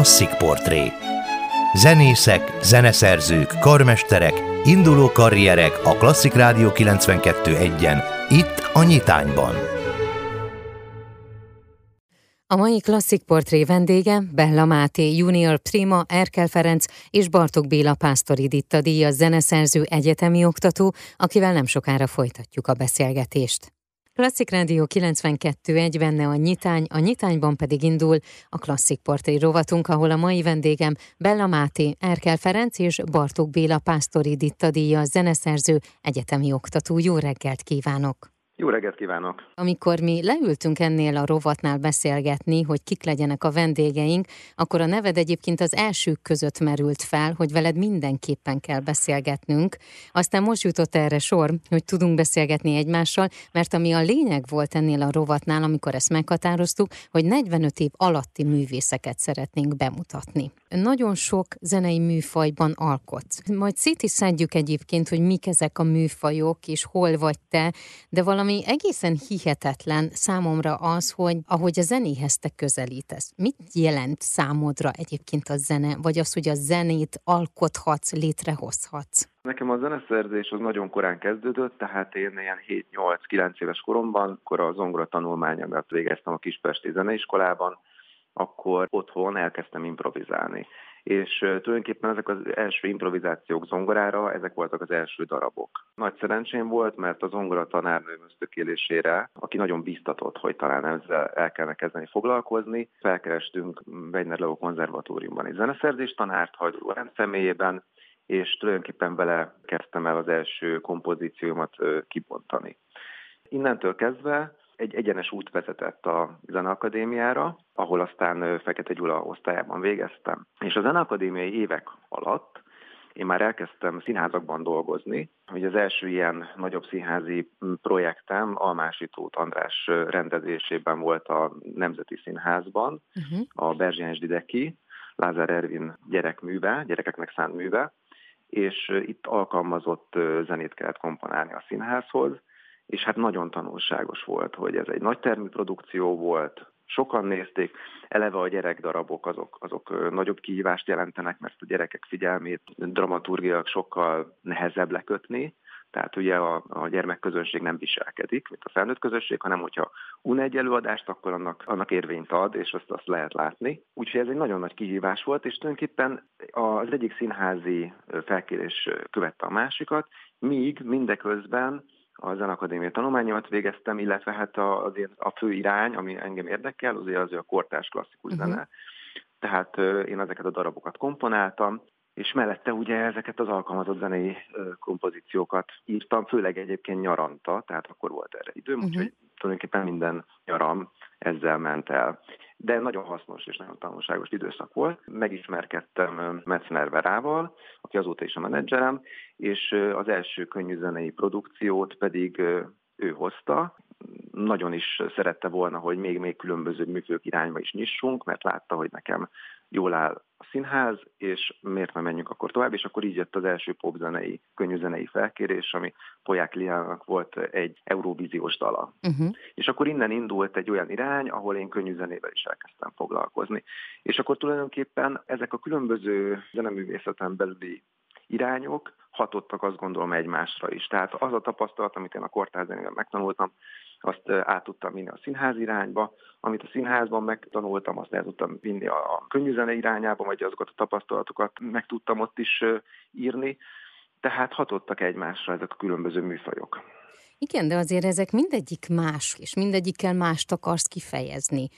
klasszik portré. Zenészek, zeneszerzők, karmesterek, induló karrierek a Klasszik Rádió 92.1-en, itt a Nyitányban. A mai Klasszik Portré vendége Bella Máté, Junior Prima, Erkel Ferenc és Bartók Béla Pásztory Ditta díjas zeneszerző egyetemi oktató, akivel nem sokára folytatjuk a beszélgetést. Klasszik Rádió 92.1, benne a Nyitány, a Nyitányban pedig indul a Klasszik Portré rovatunk, ahol a mai vendégem Bella Máté, Erkel Ferenc és Bartók Béla Pásztory Ditta díjas zeneszerző egyetemi oktató. Jó reggelt kívánok! Jó reggelt kívánok! Amikor mi leültünk ennél a rovatnál beszélgetni, hogy kik legyenek a vendégeink, akkor a neved egyébként az elsők között merült fel, hogy veled mindenképpen kell beszélgetnünk. Aztán most jutott erre sor, hogy tudunk beszélgetni egymással, mert ami a lényeg volt ennél a rovatnál, amikor ezt meghatároztuk, hogy 45 év alatti művészeket szeretnénk bemutatni. Nagyon sok zenei műfajban alkotsz. Majd szétiszedjük egyébként, hogy mik ezek a műfajok, és hol vagy te, de valami egészen hihetetlen számomra az, hogy ahogy a zenéhez te közelítesz. Mit jelent számodra egyébként a zene, vagy az, hogy a zenét alkothatsz, létrehozhatsz? Nekem a zeneszerzés az nagyon korán kezdődött, tehát én ilyen 7-8-9 éves koromban, akkor a zongora tanulmányomat végeztem a Kispesti zeneiskolában, akkor otthon elkezdtem improvizálni. És tulajdonképpen ezek az első improvizációk zongorára, ezek voltak az első darabok. Nagy szerencsém volt, mert a zongora tanárnőm ösztökélésére, aki nagyon biztatott, hogy talán ezzel el kellene kezdeni foglalkozni, felkerestünk Menner-leló konzervatóriumban egy zeneszerzés tanárt, Hajdú Lorán személyében, és tulajdonképpen vele kezdtem el az első kompozíciómat kibontani. Innentől kezdve egy egyenes út vezetett a Zeneakadémiára, ahol aztán Fekete Gyula osztályában végeztem. És a zeneakadémiai évek alatt én már elkezdtem színházakban dolgozni. Ugye az első ilyen nagyobb színházi projektem Almási Tóth András rendezésében volt a Nemzeti Színházban, a Berzséhens Dideki, Lázár Ervin gyerekműve, gyerekeknek szánt műve, és itt alkalmazott zenét kellett komponálni a színházhoz, és hát nagyon tanulságos volt, hogy ez egy nagy termű produkció volt, sokan nézték, eleve a gyerekdarabok azok nagyobb kihívást jelentenek, mert a gyerekek figyelmét dramaturgiailag sokkal nehezebb lekötni, tehát ugye a gyermekközönség nem viselkedik, mint a felnőtt közösség, hanem hogyha un egy előadást, akkor annak érvényt ad, és azt lehet látni. Úgyhogy ez egy nagyon nagy kihívás volt, és tulajdonképpen az egyik színházi felkérés követte a másikat, míg mindeközben a Zeneakadémia tanulmányomat végeztem, illetve hát a fő irány, ami engem érdekel, az a kortárs klasszikus zene. Tehát én ezeket a darabokat komponáltam, és mellette ugye ezeket az alkalmazott zenei kompozíciókat írtam, főleg egyébként nyaranta, tehát akkor volt erre időm, úgyhogy tulajdonképpen minden nyaram ezzel ment el. De nagyon hasznos és nagyon tanulságos időszak volt. Megismerkedtem Metzner Verával, aki azóta is a menedzserem, és az első könnyűzenei produkciót pedig ő hozta. Nagyon is szerette volna, hogy még különböző műfők irányba is nyissunk, mert látta, hogy nekem jól áll a színház, és miért nem menjünk akkor tovább, és akkor így jött az első popzenei, könnyűzenei felkérés, ami Polyák Liának volt egy Eurovíziós dala. És akkor innen indult egy olyan irány, ahol én könnyűzenével is elkezdtem foglalkozni. És akkor tulajdonképpen ezek a különböző zeneművészeten belüli irányok hatottak, azt gondolom, egymásra is. Tehát az a tapasztalat, amit én a kortárs zenében megtanultam, azt át tudtam vinni a színház irányba, amit a színházban megtanultam, azt el tudtam vinni a könnyűzene irányába, vagy azokat a tapasztalatokat meg tudtam ott is írni. Tehát hatottak egymásra ezek a különböző műfajok. Igen, de azért ezek mindegyik más, és mindegyikkel mást akarsz kifejezni.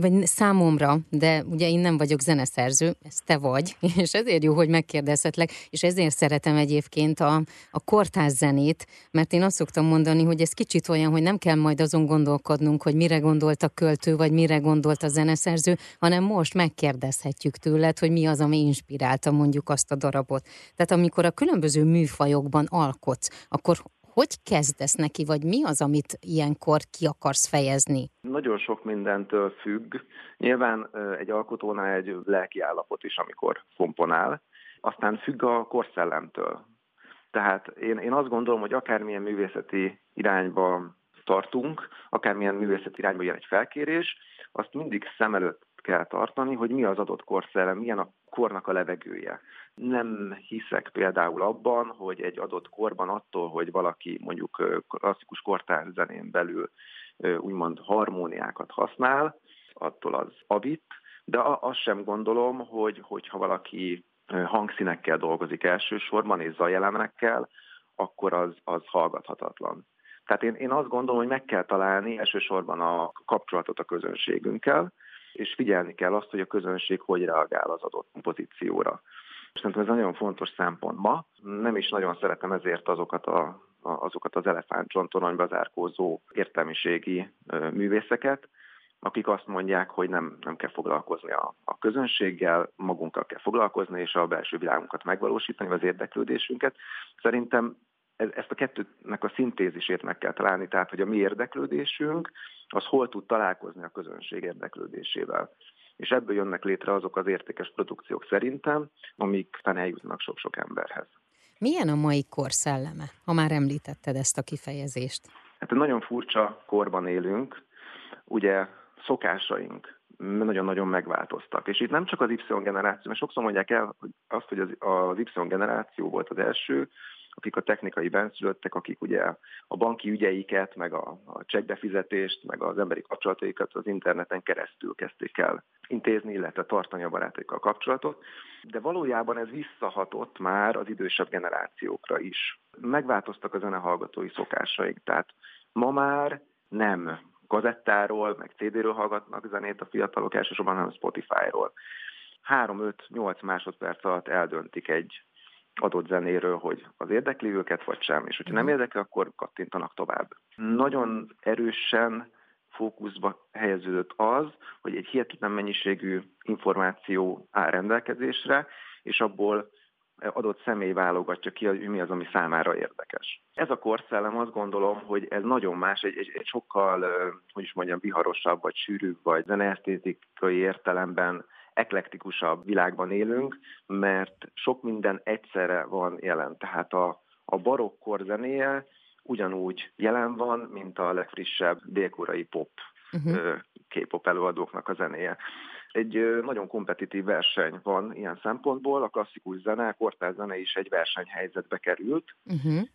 Vagy számomra, de ugye én nem vagyok zeneszerző, ez te vagy, és ezért jó, hogy megkérdezhetlek, és ezért szeretem egyébként a kortárs zenét, mert én azt szoktam mondani, hogy ez kicsit olyan, hogy nem kell majd azon gondolkodnunk, hogy mire gondolt a költő, vagy mire gondolt a zeneszerző, hanem most megkérdezhetjük tőled, hogy mi az, ami inspirálta mondjuk azt a darabot. Tehát amikor a különböző műfajokban alkotsz, akkor hogy kezdesz neki, vagy mi az, amit ilyenkor ki akarsz fejezni? Nagyon sok mindentől függ. Nyilván egy alkotónál egy lelki állapot is, amikor komponál. Aztán függ a korszellemtől. Tehát én azt gondolom, hogy akármilyen művészeti irányba tartunk, akármilyen művészeti irányba jön egy felkérés, azt mindig szem előtt kell tartani, hogy mi az adott korszellem, milyen a kornak a levegője. Nem hiszek például abban, hogy egy adott korban attól, hogy valaki mondjuk klasszikus kortárs zenén belül úgymond harmóniákat használ, attól az avit, de azt sem gondolom, hogy ha valaki hangszínekkel dolgozik elsősorban és zajelemekkel, akkor az hallgathatatlan. Tehát én azt gondolom, hogy meg kell találni elsősorban a kapcsolatot a közönségünkkel, és figyelni kell azt, hogy a közönség hogy reagál az adott pozícióra. Szerintem ez nagyon fontos szempont ma. Nem is nagyon szeretem ezért azokat az elefántcsontoronyba zárkózó értelmiségi művészeket, akik azt mondják, hogy nem kell foglalkozni a közönséggel, magunkkal kell foglalkozni, és a belső világunkat megvalósítani, az érdeklődésünket. Szerintem ezt a kettőnek a szintézisét meg kell találni, tehát hogy a mi érdeklődésünk, az hol tud találkozni a közönség érdeklődésével. És ebből jönnek létre azok az értékes produkciók szerintem, amik talán eljutnak sok-sok emberhez. Milyen a mai kor szelleme, ha már említetted ezt a kifejezést? Hát nagyon furcsa korban élünk, ugye szokásaink nagyon-nagyon megváltoztak. És itt nem csak az Y-generáció, mert sokszor mondják el azt, hogy az Y-generáció volt az első, akik a technikai benszülöttek, akik ugye a banki ügyeiket, meg a csekkbefizetést, meg az emberi kapcsolataikat az interneten keresztül kezdték el intézni, illetve tartani a barátaikkal kapcsolatot. De valójában ez visszahatott már az idősebb generációkra is. Megváltoztak a zenehallgatói szokásaik, tehát ma már nem kazettáról, meg CD-ről hallgatnak zenét a fiatalok, elsősorban hanem Spotify-ról. 3-5-8 másodperc alatt eldöntik egy adott zenéről, hogy az érdekli őket, vagy sem, és hogyha nem érdekli, akkor kattintanak tovább. Nagyon erősen fókuszba helyeződött az, hogy egy hihetetlen mennyiségű információ áll rendelkezésre, és abból adott személy válogatja ki, hogy mi az, ami számára érdekes. Ez a korszellem, azt gondolom, hogy ez nagyon más, egy sokkal, viharosabb, vagy sűrűbb, vagy zeneesztétikai értelemben eklektikusabb világban élünk, mert sok minden egyszerre van jelen. Tehát a barokk kor zenéje ugyanúgy jelen van, mint a legfrissebb délkorai pop, K-pop előadóknak a zenéje. Egy nagyon kompetitív verseny van ilyen szempontból, a klasszikus zene, a kortárs zene is egy versenyhelyzetbe került,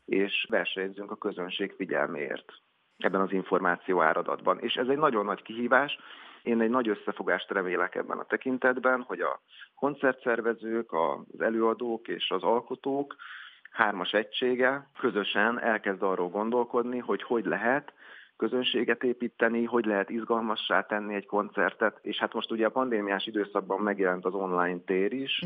és versenyzünk a közönség figyelméért ebben az információ áradatban. És ez egy nagyon nagy kihívás. Én egy nagy összefogást remélek ebben a tekintetben, hogy a koncertszervezők, az előadók és az alkotók hármas egysége közösen elkezd arról gondolkodni, hogy lehet közönséget építeni, hogy lehet izgalmassá tenni egy koncertet. És hát most ugye a pandémiás időszakban megjelent az online tér is,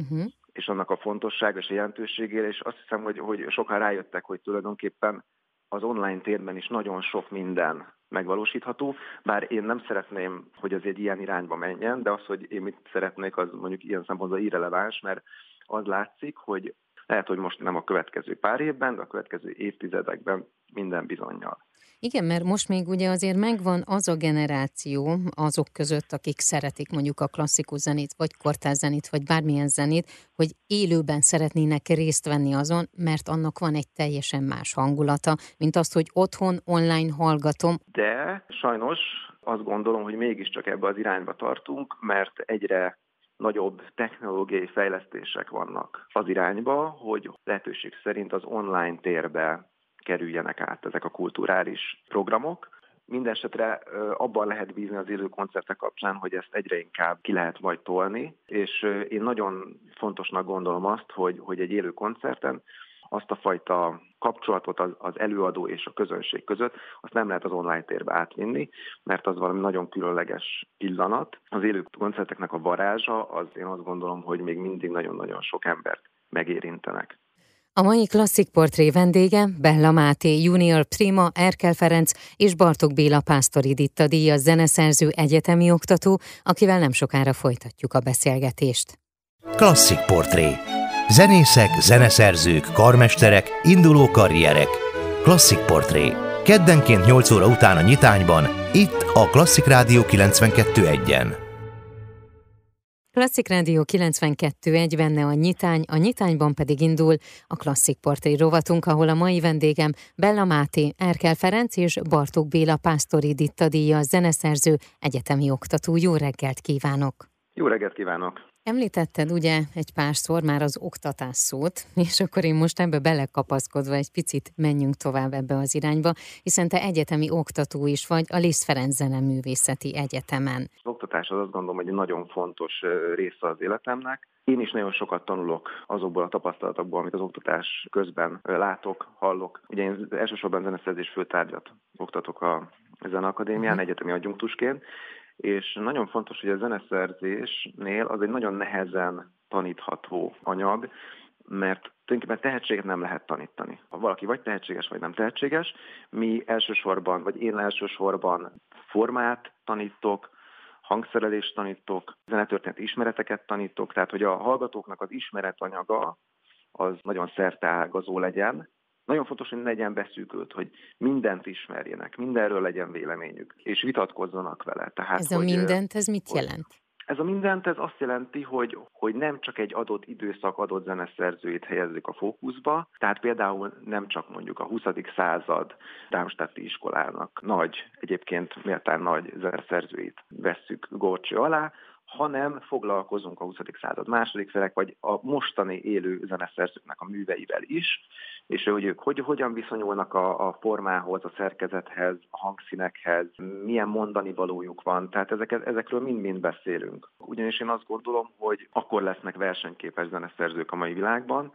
és annak a fontossága és a jelentőségére, és azt hiszem, hogy sokan rájöttek, hogy tulajdonképpen az online térben is nagyon sok minden megvalósítható, bár én nem szeretném, hogy ez egy ilyen irányba menjen, de az, hogy én mit szeretnék, az mondjuk ilyen szempontból irreleváns, mert az látszik, hogy lehet, hogy most nem a következő pár évben, de a következő évtizedekben minden bizonnyal. Igen, mert most még ugye azért megvan az a generáció azok között, akik szeretik mondjuk a klasszikus zenét, vagy kortárs zenét, vagy bármilyen zenét, hogy élőben szeretnének részt venni azon, mert annak van egy teljesen más hangulata, mint azt, hogy otthon, online hallgatom. De sajnos azt gondolom, hogy mégiscsak ebbe az irányba tartunk, mert egyre nagyobb technológiai fejlesztések vannak az irányba, hogy lehetőség szerint az online térbe kerüljenek át ezek a kulturális programok. Mindenesetre abban lehet bízni az élő koncertek kapcsán, hogy ezt egyre inkább ki lehet majd tolni, és én nagyon fontosnak gondolom azt, hogy egy élő koncerten azt a fajta kapcsolatot az előadó és a közönség között, azt nem lehet az online térbe átvinni, mert az valami nagyon különleges pillanat. Az élő koncerteknek a varázsa, az én azt gondolom, hogy még mindig nagyon-nagyon sok embert megérintenek. A mai klasszik portré vendége Bella Máté, Junior Prima, Erkel Ferenc és Bartók Béla Pásztory Ditta díjas zeneszerző egyetemi oktató, akivel nem sokára folytatjuk a beszélgetést. Klasszik portré. Zenészek, zeneszerzők, karmesterek, induló karrierek. Klasszik portré. Keddenként 8 óra után a Nyitányban, itt a Klasszik Rádió 92.1-en. Klasszik Rádió 92.1, benne a Nyitány, a Nyitányban pedig indul a Klasszik Portré rovatunk, ahol a mai vendégem Bella Máté, Erkel Ferenc és Bartók Béla Pásztory Ditta díjas zeneszerző, egyetemi oktató. Jó reggelt kívánok! Jó reggelt kívánok! Említetted ugye egy párszor már az oktatás szót, és akkor én most ebbe belekapaszkodva egy picit menjünk tovább ebbe az irányba, hiszen te egyetemi oktató is vagy a Liszt Ferenc Zeneművészeti Egyetemen. Az oktatás az azt gondolom, hogy egy nagyon fontos része az életemnek. Én is nagyon sokat tanulok azokból a tapasztalatokból, amit az oktatás közben látok, hallok. Ugye én elsősorban zeneszerzés főtárgyat oktatok a Zeneakadémián, egyetemi adjunktusként, és nagyon fontos, hogy a zeneszerzésnél az egy nagyon nehezen tanítható anyag, mert tulajdonképpen tehetséget nem lehet tanítani. Ha valaki vagy tehetséges, vagy nem tehetséges, mi elsősorban, vagy én elsősorban formát tanítok, hangszerelést tanítok, zenetörténeti ismereteket tanítok, tehát hogy a hallgatóknak az ismeretanyaga az nagyon szerteágazó legyen. Nagyon fontos, hogy ne legyen beszűkült, hogy mindent ismerjenek, mindenről legyen véleményük, és vitatkozzanak vele. Tehát, ez a mindent, ez mit jelent? Ez a mindent, ez azt jelenti, hogy nem csak egy adott időszak adott zeneszerzőjét helyezzük a fókuszba, tehát például nem csak mondjuk a 20. század Darmstadti iskolának nagy, egyébként méltán nagy zeneszerzőit vesszük górcső alá, hanem foglalkozunk a 20. század második felek, vagy a mostani élő zeneszerzőknek a műveivel is, és hogy ők hogyan viszonyulnak a formához, a szerkezethez, a hangszínekhez, milyen mondani valójuk van, tehát ezekről mind-mind beszélünk. Ugyanis én azt gondolom, hogy akkor lesznek versenyképes zeneszerzők a mai világban,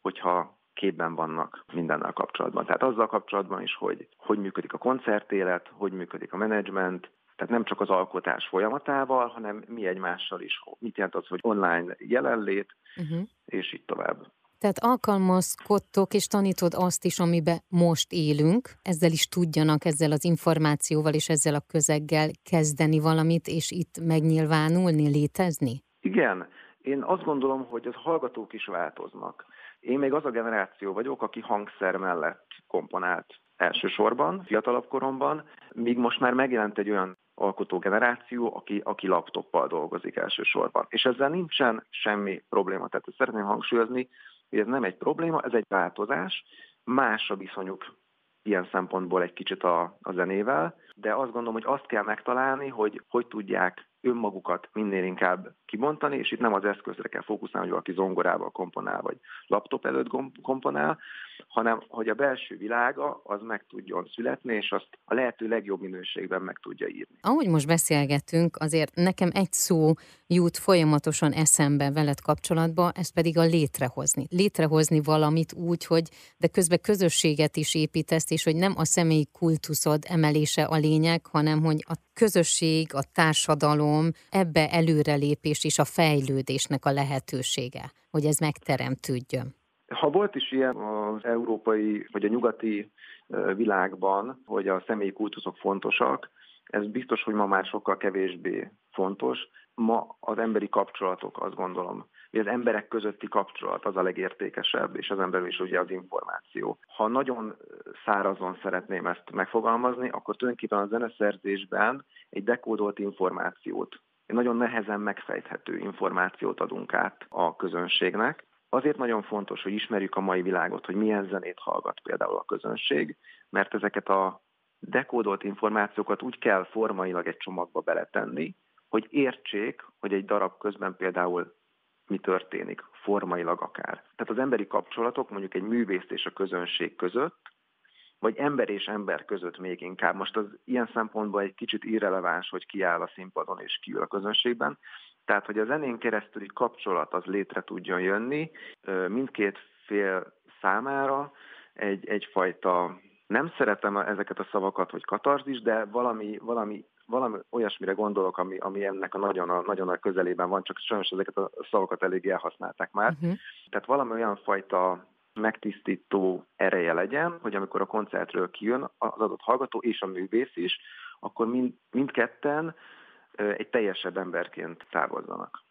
hogyha képben vannak mindennel kapcsolatban. Tehát azzal kapcsolatban is, hogy működik a koncertélet, hogy működik a menedzsment, tehát nem csak az alkotás folyamatával, hanem mi egymással is. Mit jelent az, hogy online jelenlét, és így tovább. Tehát alkalmazkodtok és tanítod azt is, amiben most élünk, ezzel is tudjanak, ezzel az információval és ezzel a közeggel kezdeni valamit, és itt megnyilvánulni, létezni? Igen. Én azt gondolom, hogy az hallgatók is változnak. Én még az a generáció vagyok, aki hangszer mellett komponált elsősorban, fiatalabb koromban, míg most már megjelent egy olyan alkotó generáció, aki laptoppal dolgozik elsősorban. És ezzel nincsen semmi probléma. Tehát szeretném hangsúlyozni, hogy ez nem egy probléma, ez egy változás. Más a viszonyuk ilyen szempontból egy kicsit a zenével, de azt gondolom, hogy azt kell megtalálni, hogy tudják önmagukat minél inkább kibontani, és itt nem az eszközre kell fókuszálni, hogy valaki zongorával komponál, vagy laptop előtt komponál, hanem hogy a belső világa az meg tudjon születni, és azt a lehető legjobb minőségben meg tudja írni. Ahogy most beszélgetünk, azért nekem egy szó jut folyamatosan eszembe veled kapcsolatba, ez pedig a létrehozni. Létrehozni valamit úgy, hogy de közben közösséget is építesz, és hogy nem a személyi kultuszod emelése a lényeg, hanem hogy a közösség, a társadalom, ebbe előrelépés és a fejlődésnek a lehetősége, hogy ez megteremtődjön. Ha volt is ilyen az európai vagy a nyugati világban, hogy a személyi kultuszok fontosak, ez biztos, hogy ma már sokkal kevésbé fontos. Ma az emberi kapcsolatok, azt gondolom, hogy az emberek közötti kapcsolat az a legértékesebb, és az emberül is ugye az információ. Ha nagyon szárazon szeretném ezt megfogalmazni, akkor tulajdonképpen a zeneszerzésben egy dekódolt információt, egy nagyon nehezen megfejthető információt adunk át a közönségnek. Azért nagyon fontos, hogy ismerjük a mai világot, hogy milyen zenét hallgat például a közönség, mert ezeket a dekódolt információkat úgy kell formailag egy csomagba beletenni, hogy értsék, hogy egy darab közben például mi történik, formailag akár. Tehát az emberi kapcsolatok mondjuk egy művész és a közönség között, vagy ember és ember között még inkább. Most az ilyen szempontból egy kicsit irreleváns, hogy ki áll a színpadon és ki ül a közönségben. Tehát, hogy a zenén keresztüli kapcsolat az létre tudjon jönni, mindkét fél számára egyfajta, nem szeretem ezeket a szavakat, hogy katarzis, de valami olyasmire gondolok, ami ennek a nagyon a közelében van, csak sajnos ezeket a szavakat elég elhasználták már. Tehát valami olyan fajta megtisztító ereje legyen, hogy amikor a koncertről kijön az adott hallgató és a művész is, akkor mindketten egy teljesebb emberként távozzanak.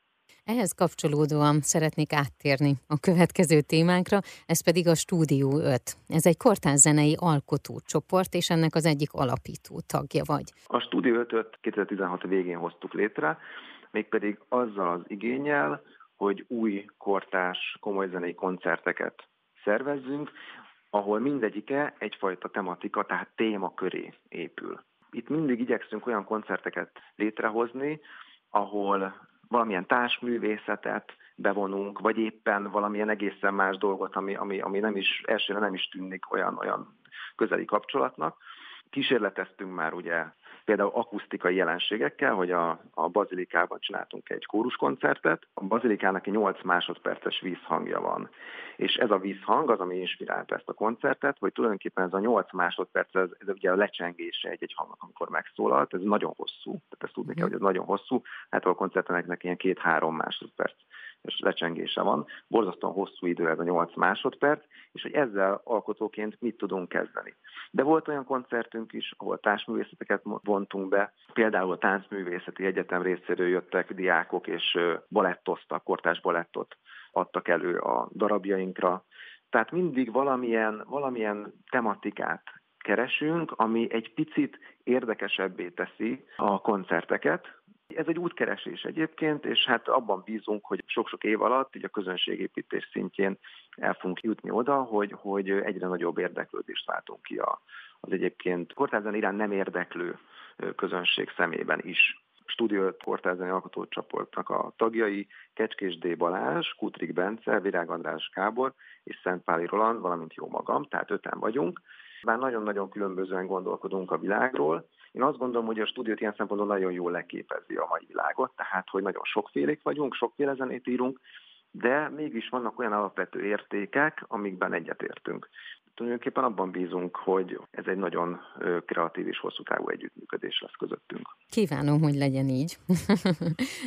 Ehhez kapcsolódóan szeretnék áttérni a következő témánkra, ez pedig a Stúdió 5. Ez egy kortárzenei alkotócsoport, és ennek az egyik alapító tagja vagy. A Stúdió 5-öt 2016 végén hoztuk létre, mégpedig azzal az igénnyel, hogy új kortárs komoly zenei koncerteket szervezzünk, ahol mindegyike egyfajta tematika, tehát téma köré épül. Itt mindig igyekszünk olyan koncerteket létrehozni, ahol valamilyen társművészetet bevonunk, vagy éppen valamilyen egészen más dolgot, ami nem is, elsőre nem is tűnik olyan közeli kapcsolatnak. Kísérleteztünk már ugye például akusztikai jelenségekkel, hogy a bazilikában csináltunk egy kóruskoncertet. A bazilikának 8 másodperces vízhangja van, és ez a vízhang az, ami inspirálta ezt a koncertet, hogy tulajdonképpen ez a 8 másodperc, ez ugye a lecsengése egy hangnak, amikor megszólalt, ez nagyon hosszú, tehát ezt tudni kell, hogy ez nagyon hosszú, hát a koncerteneknek ilyen 2-3 másodperc és lecsengése van. Borzasztóan hosszú idő ez a 8 másodperc, és hogy ezzel alkotóként mit tudunk kezdeni. De volt olyan koncertünk is, ahol társművészeteket vontunk be, például a Táncművészeti Egyetem részéről jöttek diákok, és balettoztak, kortárs balettot adtak elő a darabjainkra. Tehát mindig valamilyen tematikát keresünk, ami egy picit érdekesebbé teszi a koncerteket. Ez egy útkeresés egyébként, és hát abban bízunk, hogy sok-sok év alatt így a közönségépítés szintjén el fogunk jutni oda, hogy egyre nagyobb érdeklődést váltunk ki az egyébként kortárszenei iránt nem érdeklő közönség szemében is. Stúdió 5 kortárszenei alkotócsoportnak a tagjai Kecskés D. Balázs, Kutrik Bence, Virág András Kábor és Szentpáli Roland, valamint jó magam, tehát 5-en vagyunk. Már nagyon-nagyon különbözően gondolkodunk a világról. Én azt gondolom, hogy a Stúdiót ilyen szempontból nagyon jól leképezi a mai világot, tehát hogy nagyon sokfélék vagyunk, sokféle zenét írunk, de mégis vannak olyan alapvető értékek, amikben egyetértünk. Tulajdonképpen abban bízunk, hogy ez egy nagyon kreatív és hosszú távú együttműködés lesz közöttünk. Kívánom, hogy legyen így,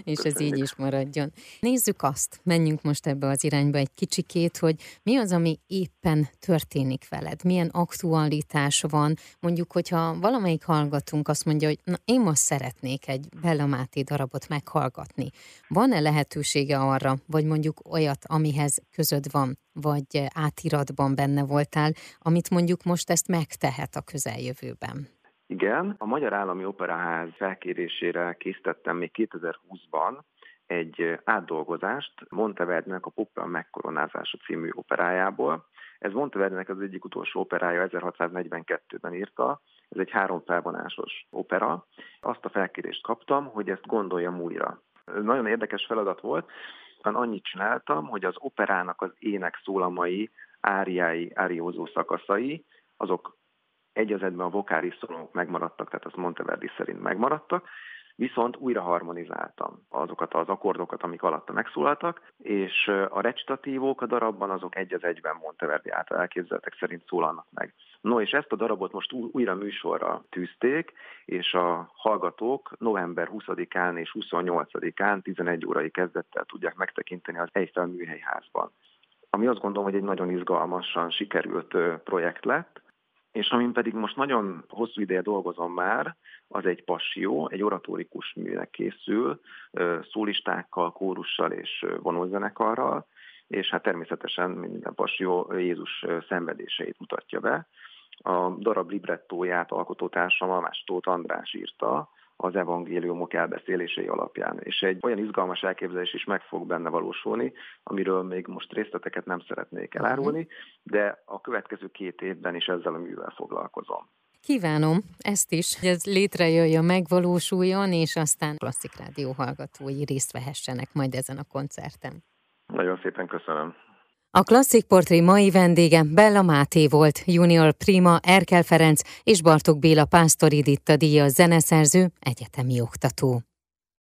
és köszönjük. Ez így is maradjon. Nézzük azt, menjünk most ebbe az irányba egy kicsikét, hogy mi az, ami éppen történik veled, milyen aktualitás van. Mondjuk, hogyha valamelyik hallgatunk azt mondja, hogy na, én most szeretnék egy Bella Máté darabot meghallgatni. Van-e lehetősége arra, vagy mondjuk olyat, amihez közöd van, vagy átiratban benne voltál, amit mondjuk most ezt megtehet a közeljövőben? Igen, a Magyar Állami Operaház felkérésére készítettem még 2020-ban egy átdolgozást Monteverdinek a Poppea megkoronázása című operájából. Ez Monteverdinek az egyik utolsó operája, 1642-ben írta, ez egy 3 felvonásos opera. Azt a felkérést kaptam, hogy ezt gondoljam újra. Ez nagyon érdekes feladat volt, annyit csináltam, hogy az operának az ének szólamai, áriái, áriózó szakaszai, azok egyezetben a vokális szólók megmaradtak, tehát azt Monteverdi szerint megmaradtak, viszont újra harmonizáltam azokat az akkordokat, amik alatta megszólaltak, és a recitatívók a darabban azok egy az egyben Monteverdi által elképzeltek szerint szólalnak meg. No, és ezt a darabot most újra műsorra tűzték, és a hallgatók november 20-án és 28-án 11 órai kezdettel tudják megtekinteni az Eötvös Műhelyházban. Ami azt gondolom, hogy egy nagyon izgalmasan sikerült projekt lett, és amin pedig most nagyon hosszú ideje dolgozom már, az egy passió, egy oratórikus műnek készül, szólistákkal, kórussal és vonózenekarral, és hát természetesen minden passió Jézus szenvedéseit mutatja be. A darab librettóját alkotótársam Almási Tóth András írta az evangéliumok elbeszélései alapján, és egy olyan izgalmas elképzelés is meg fog benne valósulni, amiről még most részleteket nem szeretnék elárulni, de a következő 2 évben is ezzel a művel foglalkozom. Kívánom ezt is, hogy ez létrejöjjön, megvalósuljon, és aztán Klasszik Rádió hallgatói részt vehessenek majd ezen a koncerten. Nagyon szépen köszönöm. A Klasszik Portré mai vendége Bella Máté volt, Junior Prima, Erkel Ferenc és Bartók Béla Pásztory Ditta díjas zeneszerző, egyetemi oktató.